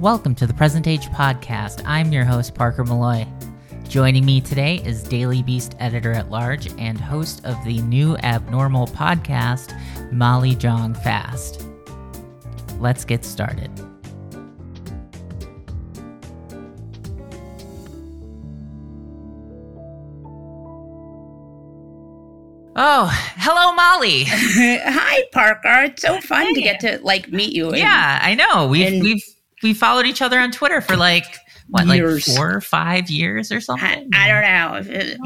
Welcome to the Present Age Podcast. I'm your host, Parker Molloy. Joining me today is Daily Beast editor-at-large and host of the New Abnormal podcast, Molly Jong-Fast. Let's get started. Oh, hello, Molly. Hi, Parker. It's so fun to get to meet you. I know. We followed each other on Twitter for years. 4 or 5 years or something. I don't know.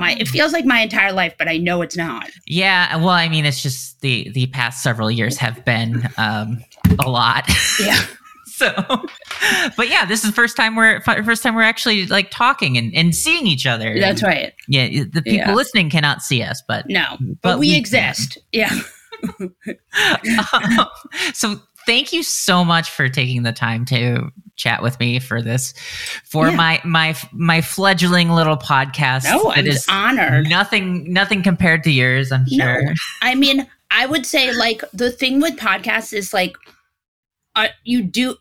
It feels like my entire life, but I know it's not. Yeah. Well, I mean, it's just the past several years have been a lot. Yeah. So, but yeah, this is the first time we're actually talking and seeing each other. That's right. Yeah. The people listening cannot see us, but no, but we exist. Can. Yeah. So thank you so much for taking the time to chat with me for this, my fledgling little podcast. No, I'm honored. Nothing compared to yours, I'm sure. No. I mean, I would say the thing with podcasts is you do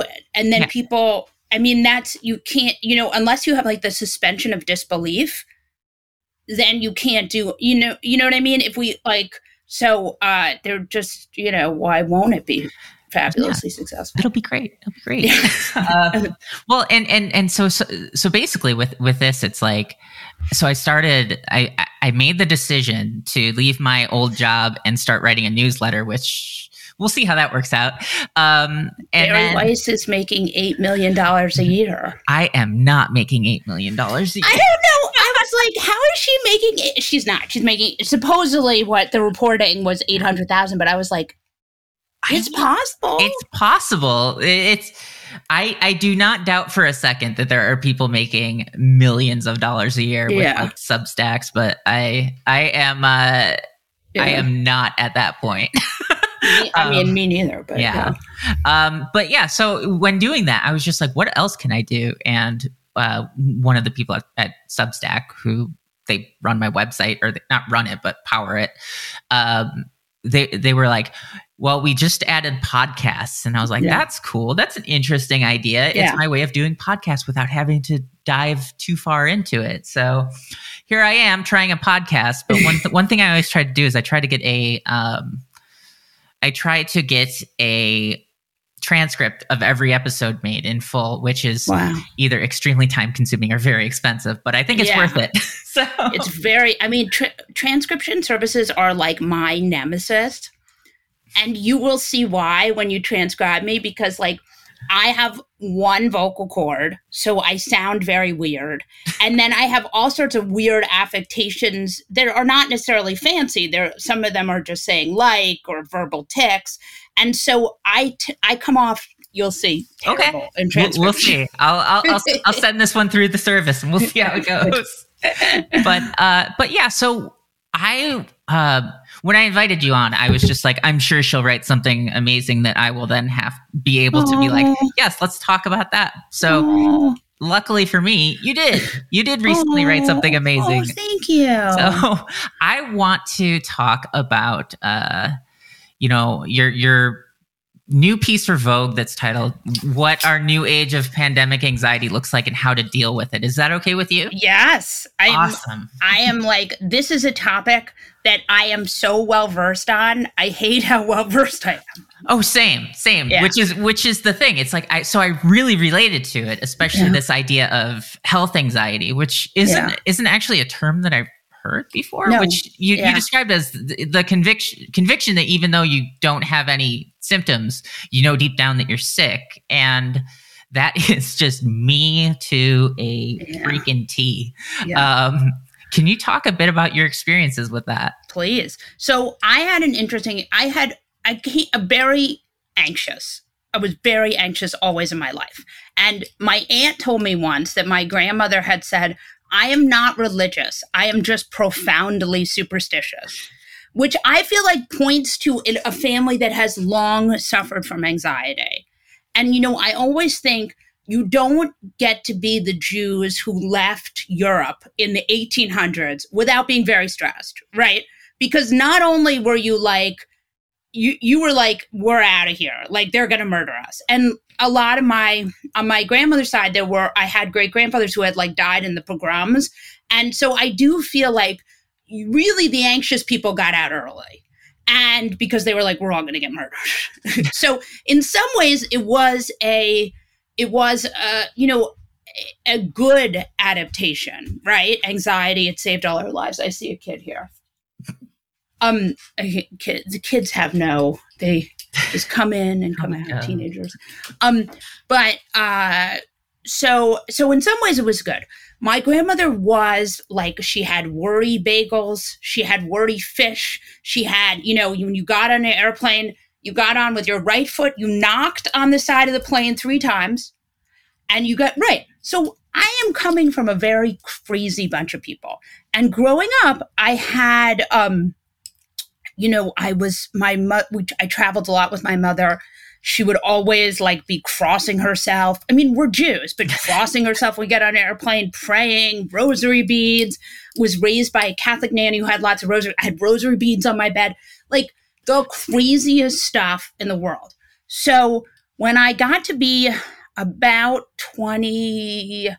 it. And then people, I mean, you can't, unless you have the suspension of disbelief, then you can't do, you know what I mean? If we they're just, why won't it be fabulously successful? It'll be great. Well, and so basically with this, it's so I made the decision to leave my old job and start writing a newsletter, which we'll see how that works out. Bari Weiss is making $8 million a year. I am not making $8 million a year. I don't know. I was how is she making it? She's not. She's making, supposedly what the reporting was, 800,000, but I was possible. It's possible. I do not doubt for a second that there are people making millions of dollars a year with Substacks, but I am not at that point. I mean, me neither, but yeah. So when doing that, I was just what else can I do? And one of the people at Substack, who they run my website, or they, not run it, but power it, they were well, we just added podcasts. And I was that's cool. That's an interesting idea. Yeah. It's my way of doing podcasts without having to dive too far into it. So here I am trying a podcast. But one thing I always try to do is I try to get a transcript of every episode made in full, which is either extremely time consuming or very expensive, but I think it's worth it. So it's very, transcription services are my nemesis. And you will see why when you transcribe me, because I have one vocal cord, so I sound very weird. And then I have all sorts of weird affectations that are not necessarily fancy. Some of them are just saying or verbal tics. And so I come off, you'll see, terrible in transcription. We'll see. I'll send this one through the service and we'll see how it goes. So I... when I invited you on, I was just I'm sure she'll write something amazing that I will then be able to be yes, let's talk about that. So luckily for me, you did recently write something amazing. Oh, thank you. So I want to talk about, your new piece for Vogue that's titled What Our New Age of Pandemic Anxiety Looks Like and How to Deal with It. Is that okay with you? Yes. Awesome. I am this is a topic that I am so well-versed on. I hate how well-versed I am. Oh, same. Yeah. Which is the thing. It's I really related to it, especially this idea of health anxiety, which isn't actually a term that I've heard before, which you described as the conviction that even though you don't have any symptoms, deep down that you're sick. And that is just me to a freaking T. Yeah. Can you talk a bit about your experiences with that? Please. So I was very anxious always in my life. And my aunt told me once that my grandmother had said, I am not religious. I am just profoundly superstitious, which I feel points to a family that has long suffered from anxiety. And, I always think you don't get to be the Jews who left Europe in the 1800s without being very stressed, right? Because not only were you you were like, we're out of here. Like, they're going to murder us. And a lot of on my grandmother's side, I had great grandfathers who had like died in the pogroms. And so I do feel like really the anxious people got out early, and because they were like, we're all going to get murdered. So in some ways it was a good adaptation, right? Anxiety, it saved all our lives. I see a kid here. The kids have they just come in and come out, teenagers. So in some ways it was good. My grandmother was like, she had worry bagels, she had worry fish, she had, when you got on an airplane, you got on with your right foot, you knocked on the side of the plane 3 times and you got right. So I am coming from a very crazy bunch of people. And growing up, I had, I traveled a lot with my mother. She would always like be crossing herself. I mean, we're Jews, but crossing herself. We get on an airplane, praying, rosary beads. Was raised by a Catholic nanny who had lots of rosary. I had rosary beads on my bed, like the craziest stuff in the world. So when I got to be about 28,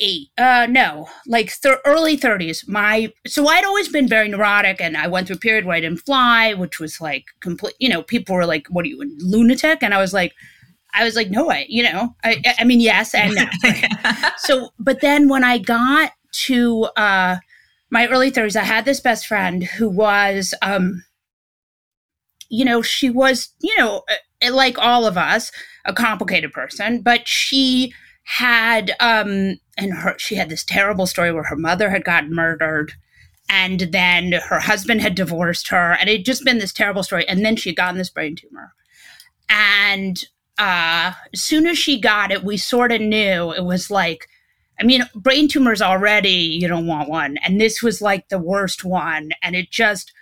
early 30s, so I'd always been very neurotic, and I went through a period where I didn't fly, which was like complete, people were like, what are you, a lunatic? And I was like, no way, I mean, yes and no. So, but then when I got to my early 30s, I had this best friend who was, she was, like all of us, a complicated person, but she had, she had this terrible story where her mother had gotten murdered, and then her husband had divorced her, and it had just been this terrible story. And then she had gotten this brain tumor. And as soon as she got it, we sort of knew it was like, I mean, brain tumors already, you don't want one. And this was like the worst one. And it just...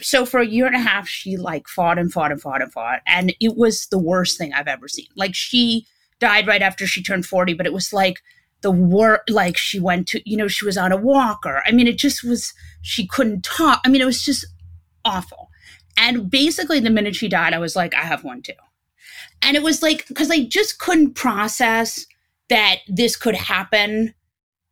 So for a year and a half, she like fought and fought and fought and fought. And it was the worst thing I've ever seen. Like, she died right after she turned 40, but it was like the worst, like she went to, she was on a walker. I mean, it just was, she couldn't talk. I mean, it was just awful. And basically the minute she died, I was like, I have one too. And it was like, because I just couldn't process that this could happen.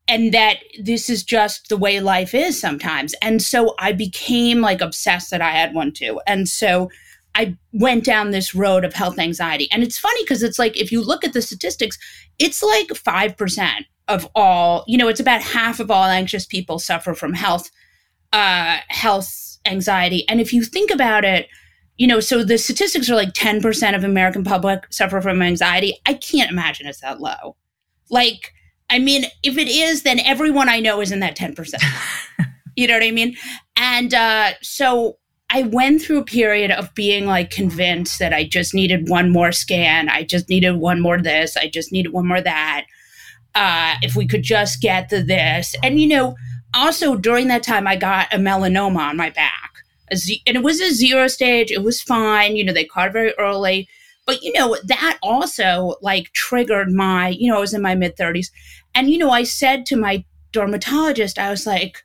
And that this is just the way life is sometimes. And so I became like obsessed that I had one too. And so I went down this road of health anxiety. And it's funny because it's like, if you look at the statistics, it's like 5% of all, it's about half of all anxious people suffer from health anxiety. And if you think about it, so the statistics are like 10% of American public suffer from anxiety. I can't imagine it's that low. Like, I mean, if it is, then everyone I know is in that 10%. You know what I mean? And so I went through a period of being like convinced that I just needed one more scan. I just needed one more this. I just needed one more that. If we could just get the this. And, also during that time, I got a melanoma on my back. And it was a 0 stage. It was fine. They caught it very early. But, that also like triggered my, I was in my mid 30s. And, I said to my dermatologist, I was like,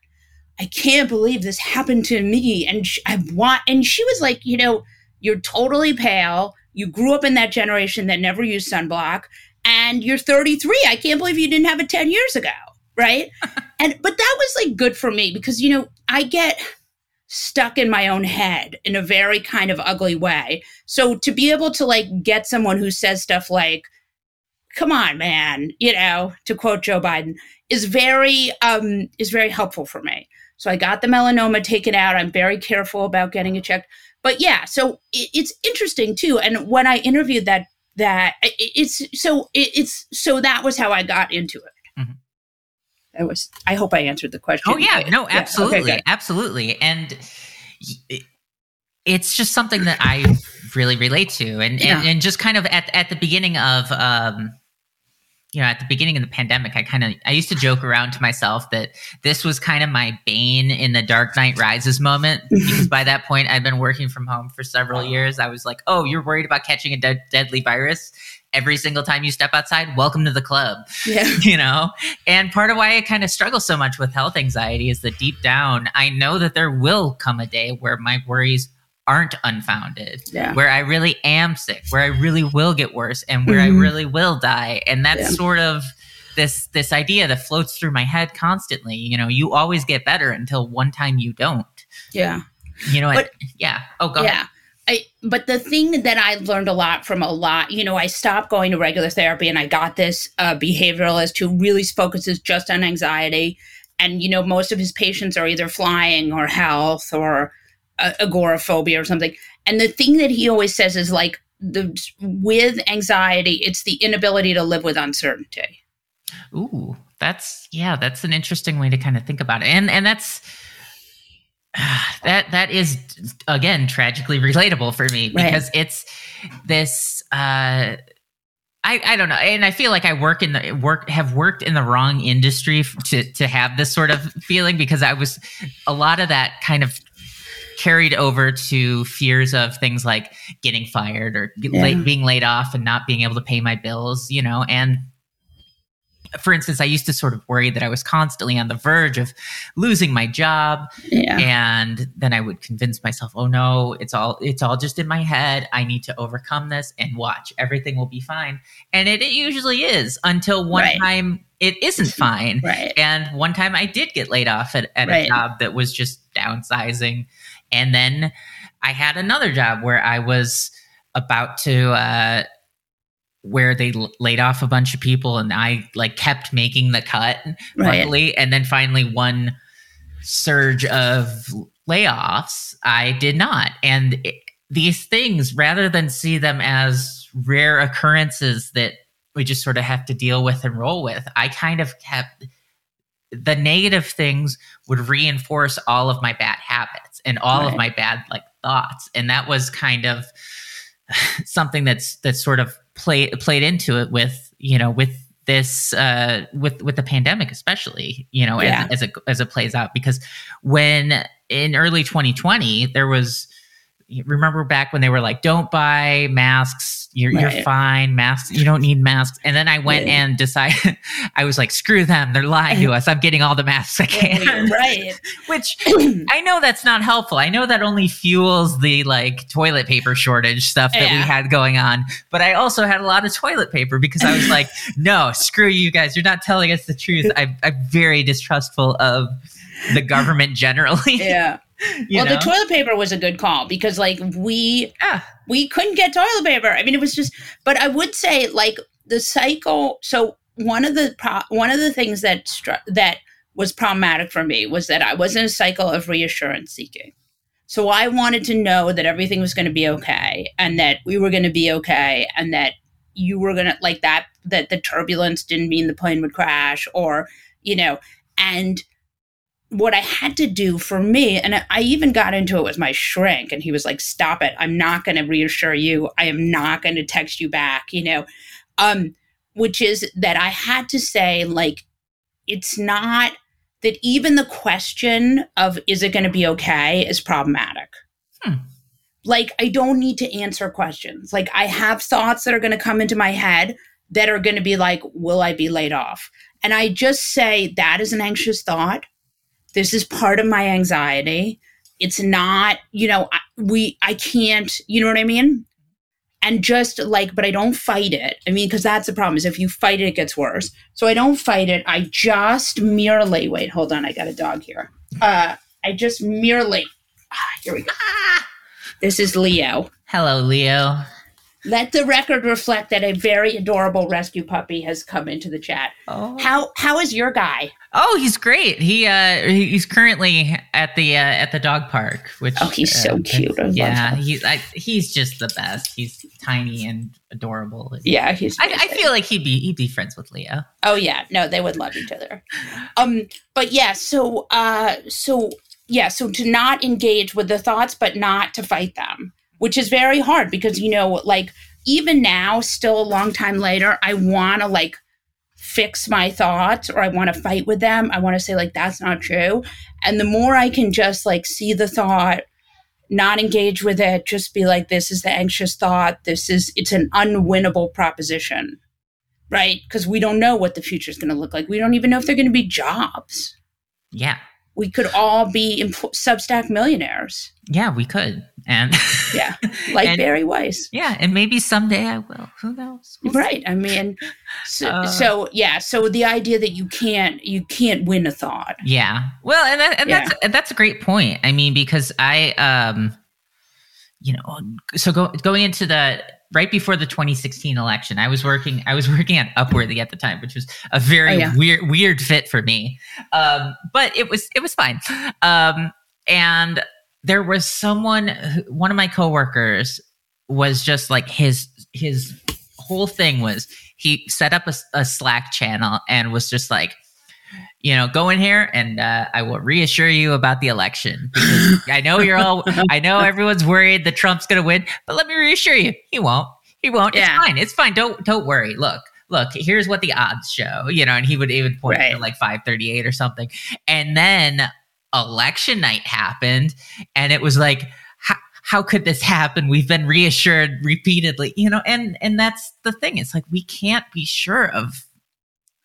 I can't believe this happened to me. And she was like, you're totally pale. You grew up in that generation that never used sunblock, and you're 33. I can't believe you didn't have it 10 years ago. Right. But that was like good for me because, I get stuck in my own head in a very kind of ugly way. So to be able to like get someone who says stuff like, come on, man, to quote Joe Biden, is very helpful for me. So I got the melanoma taken out. I'm very careful about getting it checked. But yeah, so it's interesting too. And when I interviewed so that was how I got into it. Mm-hmm. I hope I answered the question. Oh yeah, no, absolutely. Yeah. Okay, absolutely. And it's just something that I really relate to. And, yeah. and just kind of at the beginning of, at the beginning of the pandemic, I used to joke around to myself that this was kind of my Bane in the Dark Knight Rises moment, because by that point I'd been working from home for several years. I was like, oh, you're worried about catching a deadly virus every single time you step outside? Welcome to the club. Yeah. And part of why I kind of struggle so much with health anxiety is that deep down, I know that there will come a day where my worries aren't unfounded, where I really am sick, where I really will get worse, and where I really will die. And that's sort of this idea that floats through my head constantly. You know, you always get better until one time you don't. Yeah. You know, but, oh, go ahead. But the thing that I learned a lot from you know, I stopped going to regular therapy and I got this behavioralist who really focuses just on anxiety. And, you know, most of his patients are either flying or health or agoraphobia or something. And the thing that he always says is like, with anxiety, it's the inability to live with uncertainty. Ooh, that's an interesting way to kind of think about it. And that's... That is, again, tragically relatable for me because it's this, I don't know. And I feel like I have worked in the wrong industry to have this sort of feeling, because a lot of that kind of carried over to fears of things like getting fired or being laid off and not being able to pay my bills, you know, and for instance, I used to sort of worry that I was constantly on the verge of losing my job. Yeah. And then I would convince myself, oh no, it's all just in my head. I need to overcome this and watch. Everything will be fine. And it usually is until one time it isn't fine. Right. And one time I did get laid off at a job that was just downsizing. And then I had another job where I was about to, where they laid off a bunch of people and I like kept making the cut, luckily. And then finally one surge of layoffs, I did not. And these things, rather than see them as rare occurrences that we just sort of have to deal with and roll with, I kind of kept the negative things would reinforce all of my bad habits and all of my bad like thoughts. And that was kind of something that's sort of played into it with, you know, with this, with the pandemic, especially, you know, as it plays out, because when in early 2020, there was, remember back when they were like, don't buy masks, you're fine, masks, you don't need masks. And then I went and decided, I was like, screw them, they're lying to us, I'm getting all the masks I can. Right. Which I know that's not helpful. I know that only fuels the like toilet paper shortage stuff that we had going on. But I also had a lot of toilet paper because I was like, no, screw you guys, you're not telling us the truth. I'm very distrustful of the government generally. Yeah. You know? The toilet paper was a good call because like we couldn't get toilet paper. I mean, it was just, but I would say like the cycle. So one of the things that was problematic for me was that I was in a cycle of reassurance seeking. So I wanted to know that everything was going to be okay and that we were going to be okay and that you were going to like that the turbulence didn't mean the plane would crash or, you know, and what I had to do for me, and I even got into it with my shrink, and he was like, stop it. I'm not going to reassure you. I am not going to text you back, you know, which is that I had to say, like, it's not that even the question of, is it going to be okay, is problematic. Like, I don't need to answer questions. Like, I have thoughts that are going to come into my head that are going to be like, will I be laid off? And I just say, that is an anxious thought. This is part of my anxiety. It's not, you know, I can't, you know what I mean? And just like, but I don't fight it. I mean, because that's the problem is if you fight it, it gets worse. So I don't fight it. I just merely, wait, hold on. I got a dog here. I just merely, here we go. This is Leo. Hello, Leo. Let the record reflect that a very adorable rescue puppy has come into the chat. Oh. How is your guy? Oh, he's great. He's currently at the dog park. Which he's so cute. I love him. He's just the best. He's tiny and adorable. Yeah, he's. I feel like he'd be friends with Leo. Oh yeah, no, they would love each other. But yeah, so to not engage with the thoughts, but not to fight them. Which is very hard because, you know, like even now, still a long time later, I want to like fix my thoughts or I want to fight with them. I want to say like, that's not true. And the more I can just like see the thought, not engage with it, just be like, this is the anxious thought. It's an unwinnable proposition, right? Because we don't know what the future is going to look like. We don't even know if they're going to be jobs. Yeah. we could all be Substack millionaires. Yeah, we could. And yeah, like Bari Weiss. Yeah, and maybe someday I will. Who knows? We'll right. See. I mean, so the idea that you can't win a thought. Yeah. Well, that's a great point. I mean, because I so going into the right before the 2016 election, I was working at Upworthy at the time, which was a very weird fit for me. But it was fine. And there was one of my coworkers was just like his whole thing was he set up a Slack channel and was just like, go in here and I will reassure you about the election. Because I know everyone's worried that Trump's going to win, but let me reassure you, he won't. Yeah. It's fine. Don't worry. Look, here's what the odds show, and he would even point to like 538 or something. And then election night happened and it was like, how could this happen? We've been reassured repeatedly, and that's the thing. It's like, we can't be sure of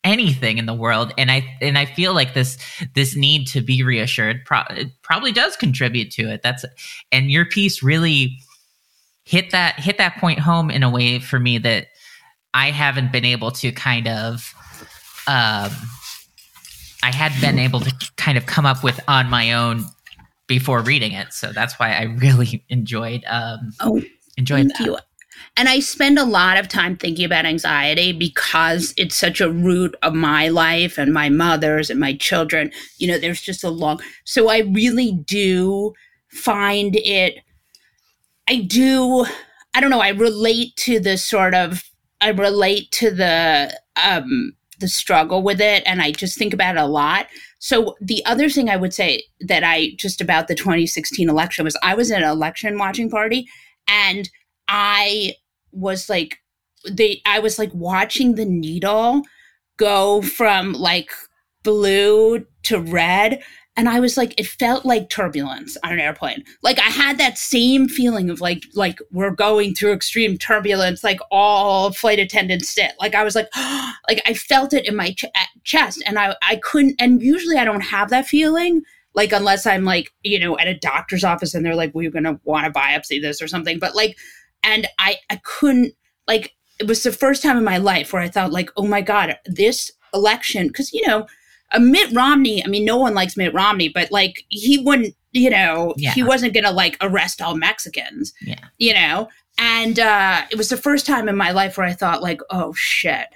anything in the world, and I feel like this need to be reassured probably does contribute to it. And your piece really hit that point home in a way for me that I haven't been able to kind of come up with on my own before reading it. So that's why I really enjoyed that. Thank you. And I spend a lot of time thinking about anxiety because it's such a root of my life and my mother's and my children. There's just so I really do find it, I don't know, I relate to the the struggle with it. And I just think about it a lot. So the other thing I would say that about the 2016 election was I was at an election watching party and I was like, watching the needle go from like blue to red. And I was like, it felt like turbulence on an airplane. Like I had that same feeling of like we're going through extreme turbulence, like all flight attendants sit. Like I was like, like I felt it in my chest and I couldn't, and usually I don't have that feeling. Like, unless I'm like, at a doctor's office and they're like, we're going to want to biopsy this or something. But like, and I couldn't, like, it was the first time in my life where I thought like, oh my God, this election, because, Mitt Romney, I mean, no one likes Mitt Romney, but like, he wouldn't, he wasn't going to like arrest all Mexicans, And it was the first time in my life where I thought like, oh shit.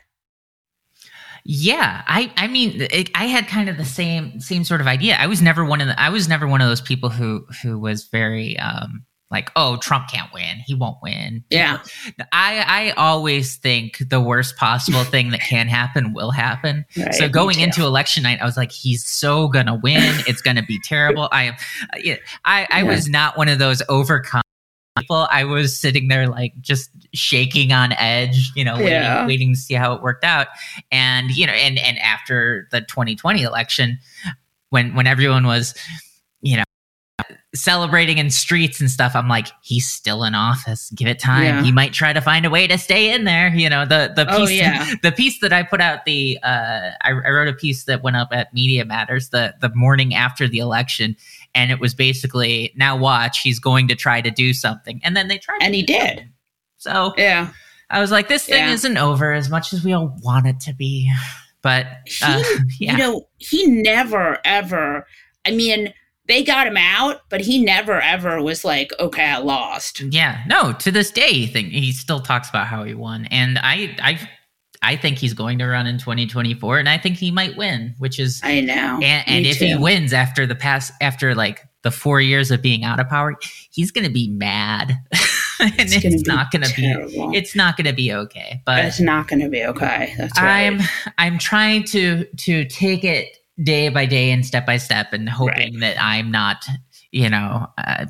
Yeah, I had kind of the same sort of idea. I was never one of those people who was very like, oh, Trump can't win, he won't win. Yeah, I always think the worst possible thing that can happen will happen. Right, so going into election night, I was like, he's so gonna win, it's gonna be terrible. I was not one of those overcome people. I was sitting there like just shaking on edge, waiting to see how it worked out. And, and after the 2020 election, when everyone was, celebrating in streets and stuff, I'm like, he's still in office. Give it time. Yeah. He might try to find a way to stay in there. The piece that I put out, I wrote a piece that went up at Media Matters the morning after the election. And it was basically, now watch, he's going to try to do something. And then they tried. And he did. So yeah, I was like, this thing isn't over as much as we all want it to be. But, he never, ever, I mean, they got him out, but he never, ever was like, okay, I lost. Yeah. No, to this day, he still talks about how he won. And I think he's going to run in 2024, and I think he might win, which is, I know. And if he wins after like the 4 years of being out of power, he's going to be mad. And it's not going to be okay, but it's not going to be okay. That's right. I'm trying to take it day by day and step by step and hoping that I'm not,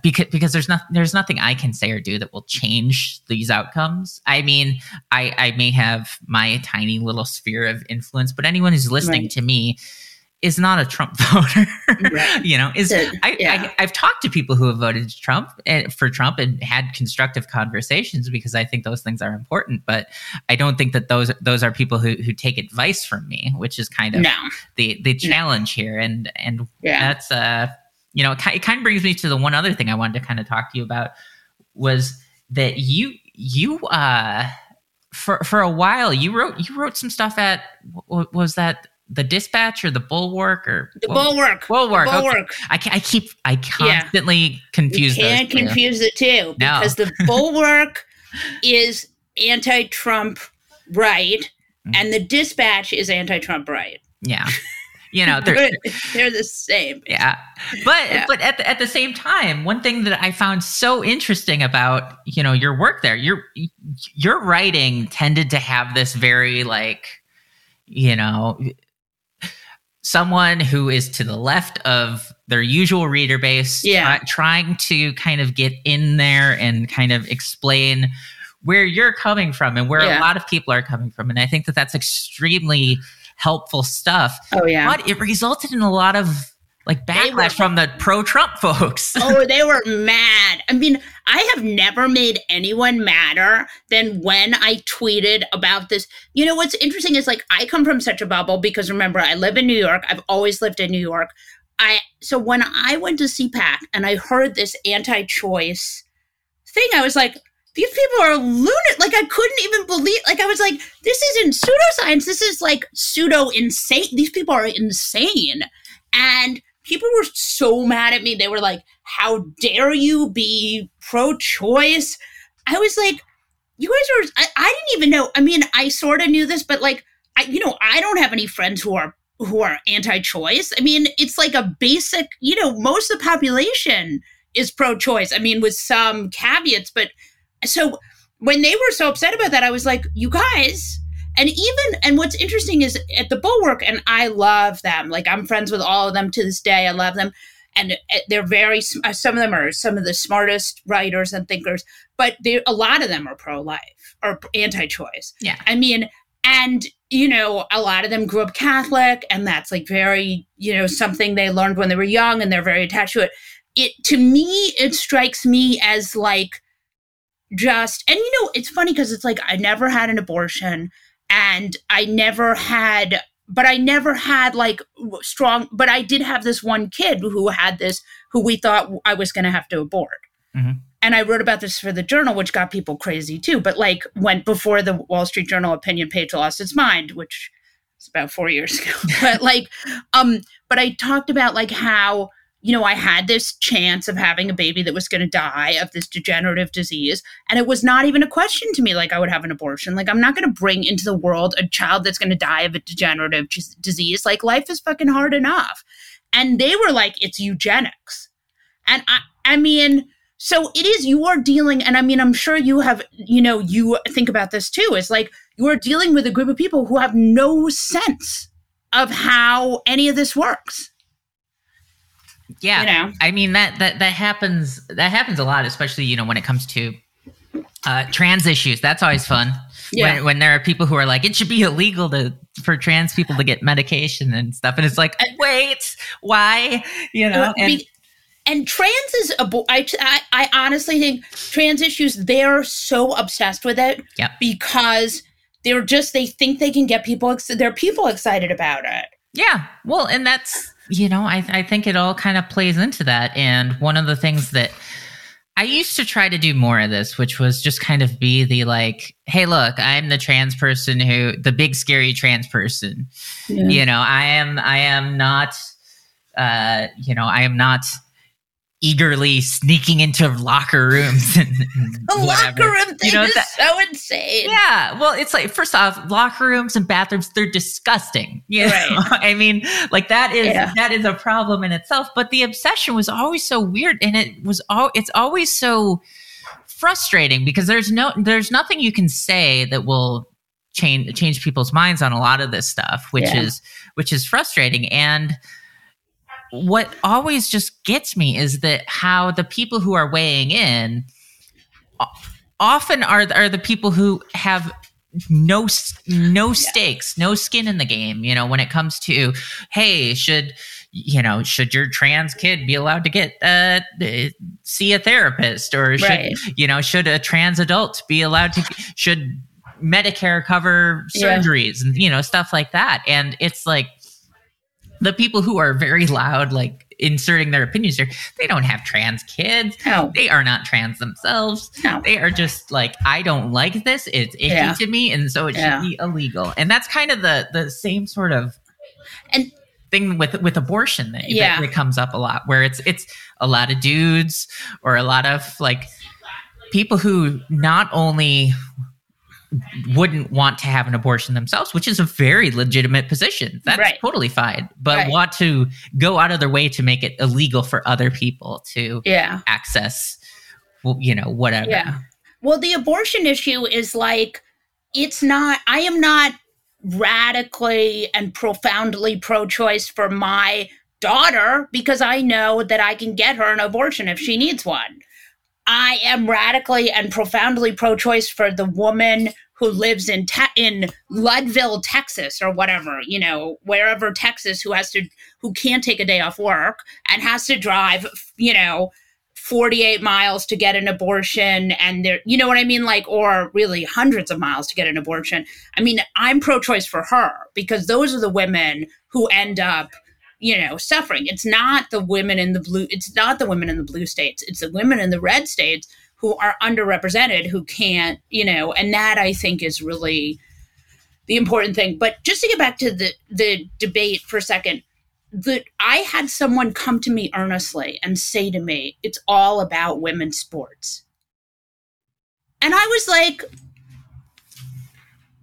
because there's nothing I can say or do that will change these outcomes. I mean, I may have my tiny little sphere of influence, but anyone who's listening to me is not a Trump voter, right. You know, is I've talked to people who have voted for Trump and had constructive conversations because I think those things are important, but I don't think that those are people who take advice from me, which is kind of the challenge here. And that's, you know, it kind of brings me to the one other thing I wanted to kind of talk to you about was that you for a while you wrote some stuff at, what was that? The Dispatch or the Bulwark or the Bulwark. Bulwark. The Bulwark. Okay. I constantly confuse. You can't confuse the two because the Bulwark is anti-Trump right, and the Dispatch is anti-Trump right. Yeah, you know they're the same. Yeah, but at the same time, one thing that I found so interesting about your work there, your writing tended to have this very someone who is to the left of their usual reader base, trying to kind of get in there and kind of explain where you're coming from and where a lot of people are coming from. And I think that that's extremely helpful stuff. Oh, yeah. But it resulted in a lot of backlash from the pro-Trump folks. Oh, they were mad. I mean, I have never made anyone madder than when I tweeted about this. You know, what's interesting is I come from such a bubble because remember, I live in New York. I've always lived in New York. So when I went to CPAC and I heard this anti-choice thing, I was like, these people are lunatic. I couldn't even believe, I was like, this isn't pseudoscience. This is pseudo-insane. These people are insane. And people were so mad at me. They were like, how dare you be pro-choice? I was like, you guys are, I didn't even know. I mean, I sort of knew this, but I don't have any friends who are anti-choice. I mean, it's a basic, most of the population is pro-choice. I mean, with some caveats, but so when they were so upset about that, I was like, you guys. And what's interesting is at the Bulwark, and I love them. I'm friends with all of them to this day. I love them. And they're some of them are some of the smartest writers and thinkers, but a lot of them are pro-life or anti-choice. Yeah. I mean, and, a lot of them grew up Catholic, and that's very, something they learned when they were young and they're very attached to it. To me, it strikes me as it's funny because it's I never had an abortion. And but I did have this one kid who we thought I was going to have to abort. Mm-hmm. And I wrote about this for the Journal, which got people crazy too. But went before the Wall Street Journal opinion page lost its mind, which is about 4 years ago. But but I talked about how, I had this chance of having a baby that was going to die of this degenerative disease. And it was not even a question to me, I would have an abortion. I'm not going to bring into the world a child that's going to die of a degenerative disease. Life is fucking hard enough. And they were it's eugenics. And so it is, you are dealing, and I'm sure you have, you think about this too, is you are dealing with a group of people who have no sense of how any of this works. Yeah, I mean that happens a lot, especially when it comes to trans issues. That's always fun. Yeah. When there are people who are it should be illegal for trans people to get medication and stuff, and it's wait, why? And trans is I honestly think trans issues, they're so obsessed with it because they're they think they can get people. They're people excited about it. Yeah, well, and that's. I think it all kind of plays into that. And one of the things that I used to try to do more of this, which was just kind of be the hey, look, I'm the trans person the big scary trans person. Yeah. I am not eagerly sneaking into locker rooms and the whatever. Locker room thing is so insane. Yeah. Well, it's first off, locker rooms and bathrooms, they're disgusting. Yeah. Right. I mean, that is a problem in itself, but the obsession was always so weird, and it's always so frustrating because there's nothing you can say that will change people's minds on a lot of this stuff, which is frustrating. And what always just gets me is that how the people who are weighing in often are the people who have no stakes, no skin in the game, you know, when it comes to, hey, should your trans kid be allowed to get see a therapist, or should a trans adult be allowed to, should Medicare cover surgeries and, you know, stuff like that. And it's like the people who are very loud, like inserting their opinions here, they don't have trans kids. No. They are not trans themselves. No. They are just like, I don't like this. It's icky to me. And so it should be illegal. And that's kind of the same sort of thing with abortion that comes up a lot, where it's a lot of dudes or a lot of like people who not only wouldn't want to have an abortion themselves, which is a very legitimate position. That's totally fine. But want to go out of their way to make it illegal for other people to access, you know, whatever. Yeah. Well, the abortion issue is like, I am not radically and profoundly pro-choice for my daughter because I know that I can get her an abortion if she needs one. I am radically and profoundly pro-choice for the woman who lives in Leadville, Texas, or whatever, you know, wherever Texas, who can't take a day off work and has to drive, you know, 48 miles to get an abortion, and there, you know what I mean? Like, or really hundreds of miles to get an abortion. I mean, I'm pro-choice for her because those are the women who end up, you know, suffering. It's not the women in the blue. It's not the women in the blue states. It's the women in the red states who are underrepresented, who can't, you know, and that I think is really the important thing. But just to get back to the debate for a second, I had someone come to me earnestly and say to me, it's all about women's sports. And I was like,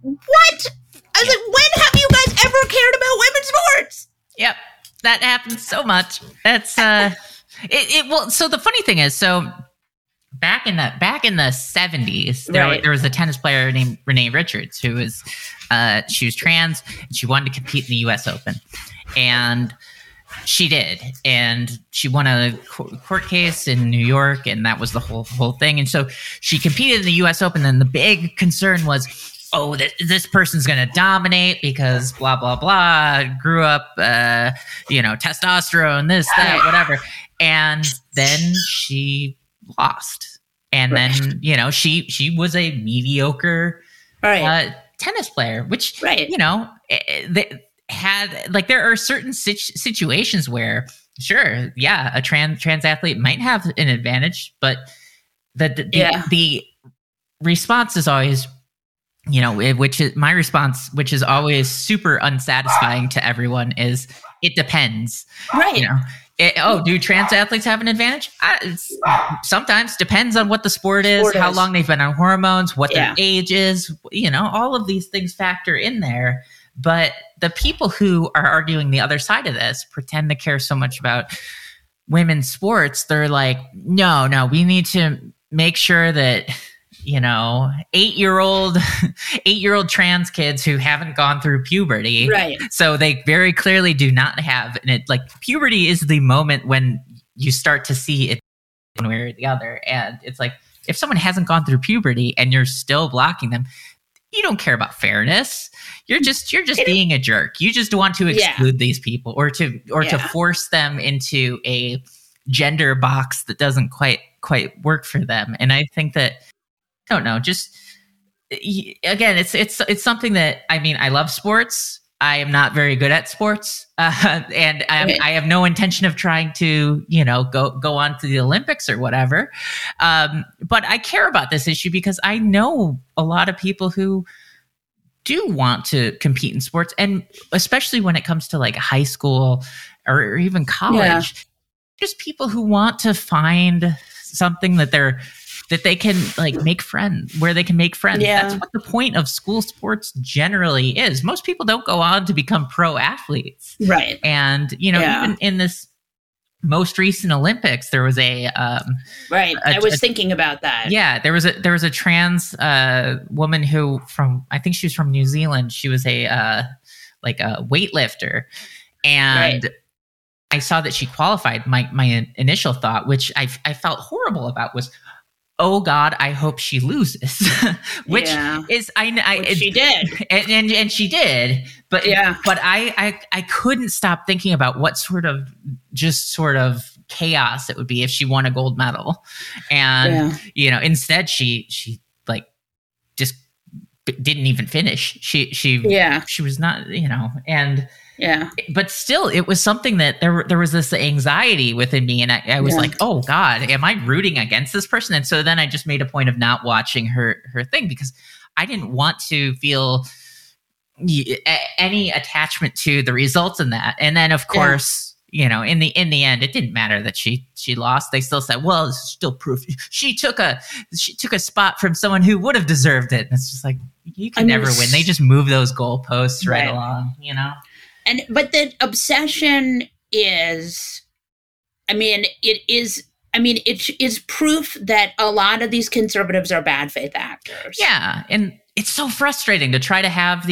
what? I was like, when have you guys ever cared about women's sports? Yep. That happens so much. That's so the funny thing is, so back in the 70s, there was a tennis player named Renee Richards who was she was trans and she wanted to compete in the U.S. Open, and she did, and she won a court case in New York, and that was the whole thing. And so she competed in the U.S. Open, and the big concern was, oh, this person's going to dominate because blah, blah, blah, grew up, you know, testosterone, this, that, whatever. And then she lost. And then, you know, she was a mediocre tennis player, which, you know, there are certain situations where, sure, yeah, a trans athlete might have an advantage, but the response is always, you know, which is my response, which is always super unsatisfying to everyone, is it depends. Right. You know, do trans athletes have an advantage? Sometimes depends on what the sport is, how long they've been on hormones, what their age is, you know, all of these things factor in there. But the people who are arguing the other side of this pretend to care so much about women's sports. They're like, no, we need to make sure that, you know, eight-year-old trans kids who haven't gone through puberty. Right. So they very clearly do not have, and it, like, puberty is the moment when you start to see it one way or the other. And it's like, if someone hasn't gone through puberty and you're still blocking them, you don't care about fairness. You're just being a jerk. You just want to exclude these people or to force them into a gender box that doesn't quite work for them. And I think that, I don't know. Just again, it's something that, I mean, I love sports. I am not very good at sports, and I have no intention of trying to, you know, go on to the Olympics or whatever. But I care about this issue because I know a lot of people who do want to compete in sports, and especially when it comes to like high school or even college, just people who want to find something that they can like make friends, where they can make friends. Yeah. That's what the point of school sports generally is. Most people don't go on to become pro athletes. Right. And, you know, even in this most recent Olympics, there was a, I was thinking about that. Yeah. There was a trans woman who I think she was from New Zealand. She was a weightlifter, and I saw that she qualified. My initial thought, which I felt horrible about, was, oh God, I hope she loses, which is, I she did. And she did, but yeah, but I couldn't stop thinking about what sort of just sort of chaos it would be if she won a gold medal. And, you know, instead she like just didn't even finish. She was not, you know, and but still, it was something that there was this anxiety within me, and I was like, "Oh God, am I rooting against this person?" And so then I just made a point of not watching her thing because I didn't want to feel any attachment to the results in that. And then, of course, you know, in the end, it didn't matter that she lost. They still said, "Well, it's still proof she took a spot from someone who would have deserved it." And it's just like you can never win. They just move those goalposts right along, you know. But the obsession is, it is proof that a lot of these conservatives are bad faith actors. Yeah. And it's so frustrating to try to have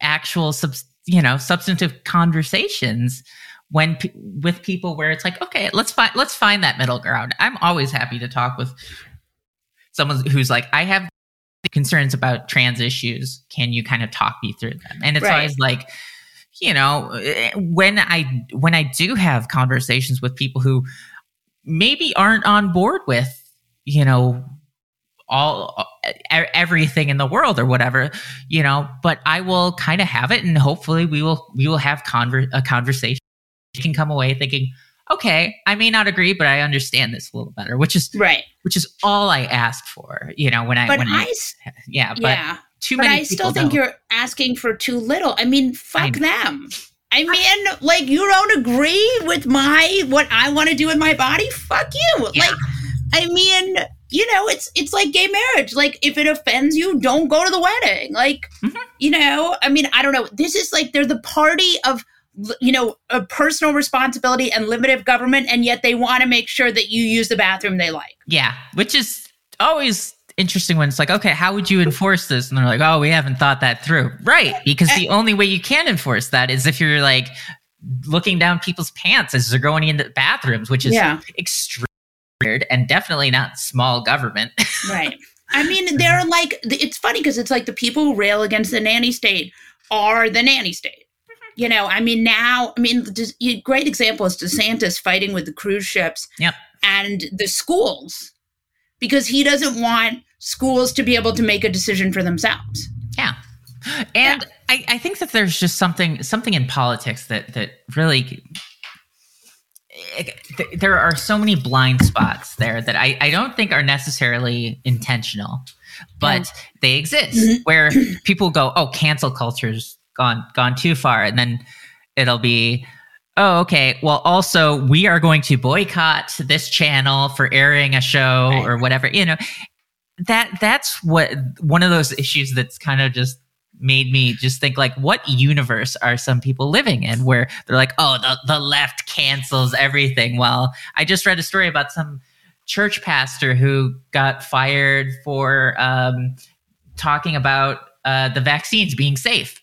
actual, substantive conversations with people where it's like, okay, let's find that middle ground. I'm always happy to talk with someone who's like, I have concerns about trans issues. Can you kind of talk me through them? And it's always like, you know, when I do have conversations with people who maybe aren't on board with, you know, everything in the world or whatever, you know, but I will kind of have it, and hopefully we will have a conversation. You can come away thinking, okay, I may not agree, but I understand this a little better, which is all I ask for, you know, I still think you're asking for too little. I mean, fuck them. I mean, like, you don't agree with what I want to do with my body? Fuck you. Yeah. Like, I mean, you know, it's like gay marriage. Like, if it offends you, don't go to the wedding. Like, you know, I mean, I don't know. This is like, they're the party of, you know, a personal responsibility and limited government. And yet they want to make sure that you use the bathroom they like. Yeah. Which is always interesting when it's like, okay, how would you enforce this? And they're like, oh, we haven't thought that through. Right. Because the only way you can enforce that is if you're like looking down people's pants as they're going into bathrooms, which is extremely weird and definitely not small government. Right. I mean, they're like, it's funny because it's like the people who rail against the nanny state are the nanny state. You know, I mean, a great example is DeSantis fighting with the cruise ships and the schools because he doesn't want schools to be able to make a decision for themselves. Yeah. And I think that there's just something in politics that really, there are so many blind spots there that I don't think are necessarily intentional, but they exist where people go, oh, cancel culture's gone too far. And then it'll be, oh, okay, well, also, we are going to boycott this channel for airing a show or whatever. You know, that's what one of those issues that's kind of just made me just think, like, what universe are some people living in where they're like, oh, the left cancels everything? Well, I just read a story about some church pastor who got fired for talking about the vaccines being safe.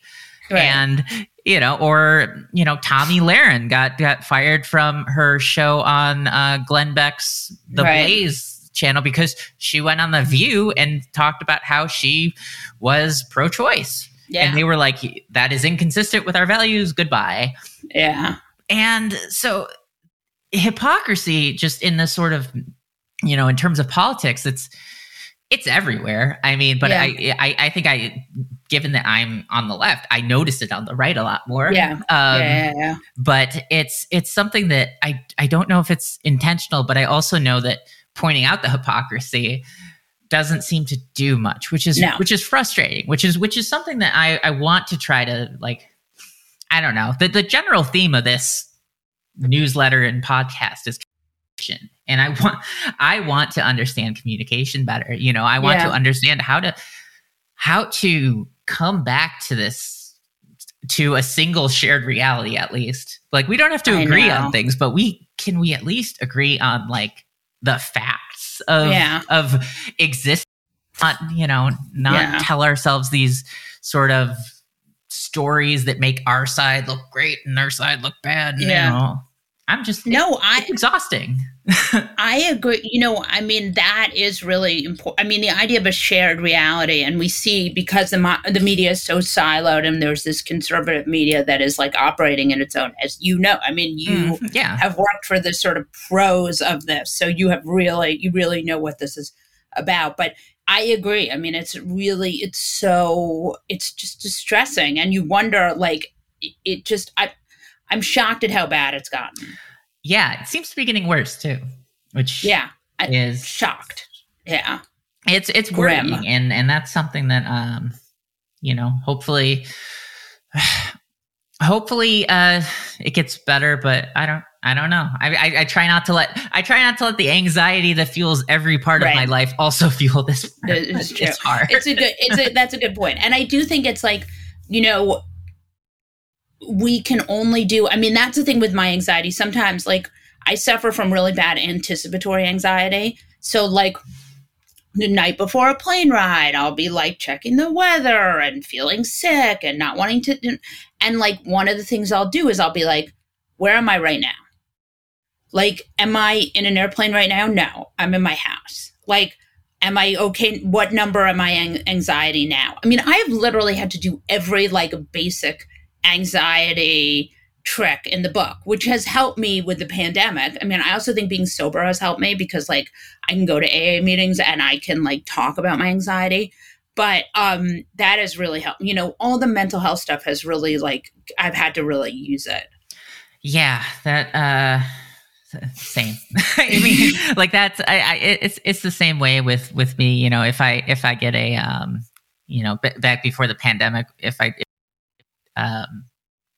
Right. And, you know, or, you know, Tommy Lahren got fired from her show on Glenn Beck's The Blaze channel because she went on The View and talked about how she was pro-choice. Yeah. And they were like, that is inconsistent with our values. Goodbye. Yeah. And so hypocrisy just in this sort of, you know, in terms of politics, it's everywhere. I mean, but I think given that I'm on the left, I notice it on the right a lot more. But it's something that I don't know if it's intentional, but I also know that pointing out the hypocrisy doesn't seem to do much, which is frustrating, which is something that I want to try to, like, I don't know. The general theme of this newsletter and podcast is communication. And I want to understand communication better. You know, I want to understand how to come back to this, to a single shared reality, at least. Like, we don't have to agree on things, but we at least agree on, like, the facts of existence, not tell ourselves these sort of stories that make our side look great and their side look bad. Yeah. You know? I'm just, it's exhausting. I agree. You know, I mean, that is really important. I mean, the idea of a shared reality, and we see, because the media is so siloed, and there's this conservative media that is like operating in its own, as you know, I mean, you have worked for the sort of pros of this. So you have really, you really know what this is about, but I agree. I mean, it's really, it's just distressing. And you wonder, like, I'm shocked at how bad it's gotten. Yeah, it seems to be getting worse too, which is shocked. Yeah, it's grim. Worrying, and that's something that hopefully it gets better. But I don't know. I try not to let the anxiety that fuels every part of my life also fuel this part. It's hard. That's a good point, and I do think it's like, you know, we can only do, I mean, that's the thing with my anxiety. Sometimes, like, I suffer from really bad anticipatory anxiety. So, like, the night before a plane ride, I'll be, like, checking the weather and feeling sick and not wanting to. And, like, one of the things I'll do is I'll be like, where am I right now? Like, am I in an airplane right now? No, I'm in my house. Like, am I okay? What number am I anxiety now? I mean, I have literally had to do every, like, basic anxiety trick in the book, which has helped me with the pandemic. I mean, I also think being sober has helped me because, like, I can go to AA meetings and I can, like, talk about my anxiety. But that has really helped. You know, all the mental health stuff has really, like, I've had to really use it. Yeah, that same. I mean, like, that's it's the same way with me. You know, if I get a back before the pandemic,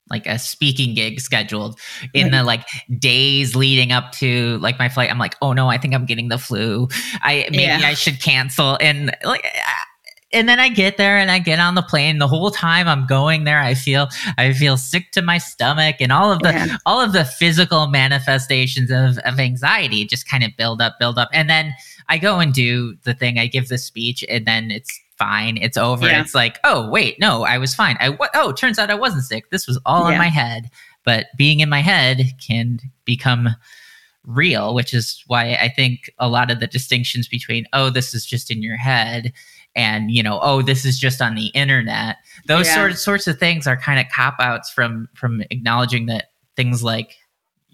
like a speaking gig scheduled in the like days leading up to like my flight, I'm like, oh no, I think I'm getting the flu. I should cancel. And like, and then I get there and I get on the plane. The whole time I'm going there, I feel sick to my stomach, and all of the physical manifestations of anxiety just kind of build up. And then I go and do the thing. I give the speech, and then it's fine. It's over. Yeah. It's like, oh, wait, no, I was fine. Turns out I wasn't sick. This was all in my head. But being in my head can become real, which is why I think a lot of the distinctions between, oh, this is just in your head, and, you know, oh, this is just on the internet. Those sorts of things are kind of cop-outs from acknowledging that things like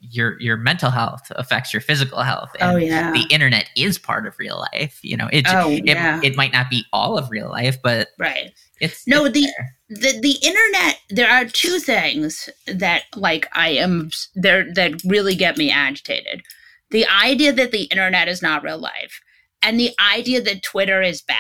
your mental health affects your physical health, and the internet is part of real life. You know, it might not be all of real life, but the internet, there are two things that, like, I am there that really get me agitated: the idea that the internet is not real life, and the idea that Twitter is bad.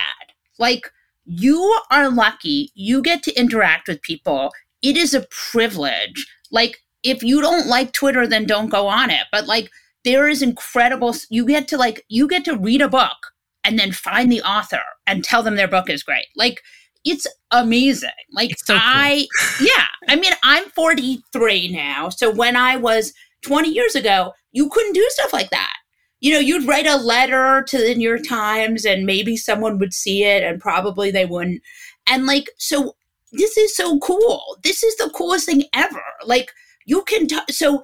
Like, you are lucky, you get to interact with people. It is a privilege. Like, if you don't like Twitter, then don't go on it. But, like, there is incredible, you get to read a book and then find the author and tell them their book is great. Like, it's amazing. Like, it's so cool. I mean, I'm 43 now. So when I was 20 years ago, you couldn't do stuff like that. You know, you'd write a letter to the New York Times and maybe someone would see it, and probably they wouldn't. And, like, so this is so cool. This is the coolest thing ever. Like, you can, so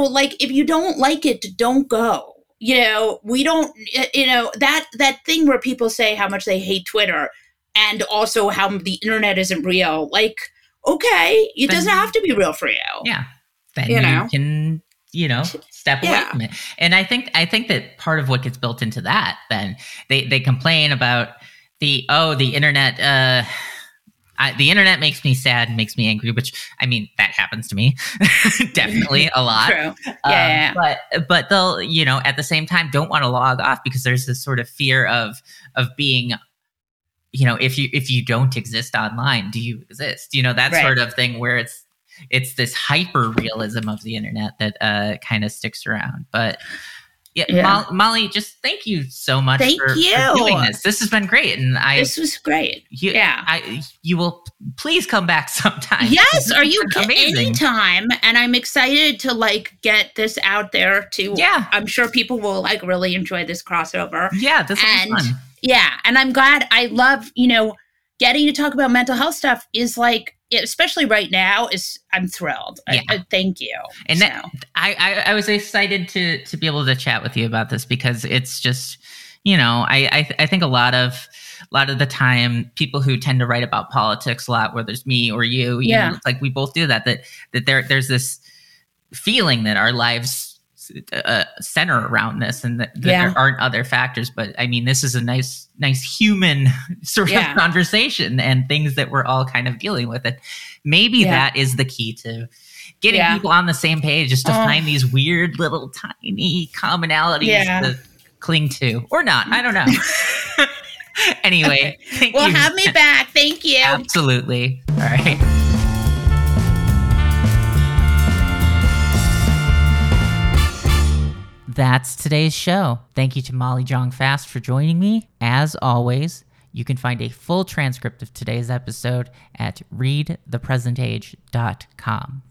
like, if you don't like it, don't go. You know, we don't, you know, that thing where people say how much they hate Twitter and also how the internet isn't real. Like, okay, it doesn't have to be real for you. Yeah. Then you can, you know, step away from it. And I think that part of what gets built into that, then they complain about the internet, the internet makes me sad and makes me angry, which, I mean, that happens to me definitely a lot. True. Yeah. But they'll, you know, at the same time, don't want to log off because there's this sort of fear of being, you know, if you don't exist online, do you exist? You know, that sort of thing where it's this hyper realism of the internet that kind of sticks around. But Molly, just thank you so much for doing this. This has been great, and this was great. You will please come back sometime. Yes, are you kidding? Anytime, and I'm excited to, like, get this out there too. Yeah, I'm sure people will, like, really enjoy this crossover. Yeah, this will be fun. Yeah, and I'm glad. I love, you know, getting to talk about mental health stuff is like, especially right now, is I'm thrilled. Yeah. Thank you. And so. I was excited to be able to chat with you about this because it's just, you know, I think a lot of the time people who tend to write about politics a lot, whether it's me or you, you know, it's like we both do that there's this feeling that our lives center around this and that there aren't other factors. But I mean, this is a nice human sort of conversation and things that we're all kind of dealing with. And maybe that is the key to getting people on the same page, just to find these weird little tiny commonalities to cling to or not. I don't know. Anyway, okay. Well, have me back. Thank you. Absolutely. All right. That's today's show. Thank you to Molly Jong-Fast for joining me. As always, you can find a full transcript of today's episode at readthepresentage.com.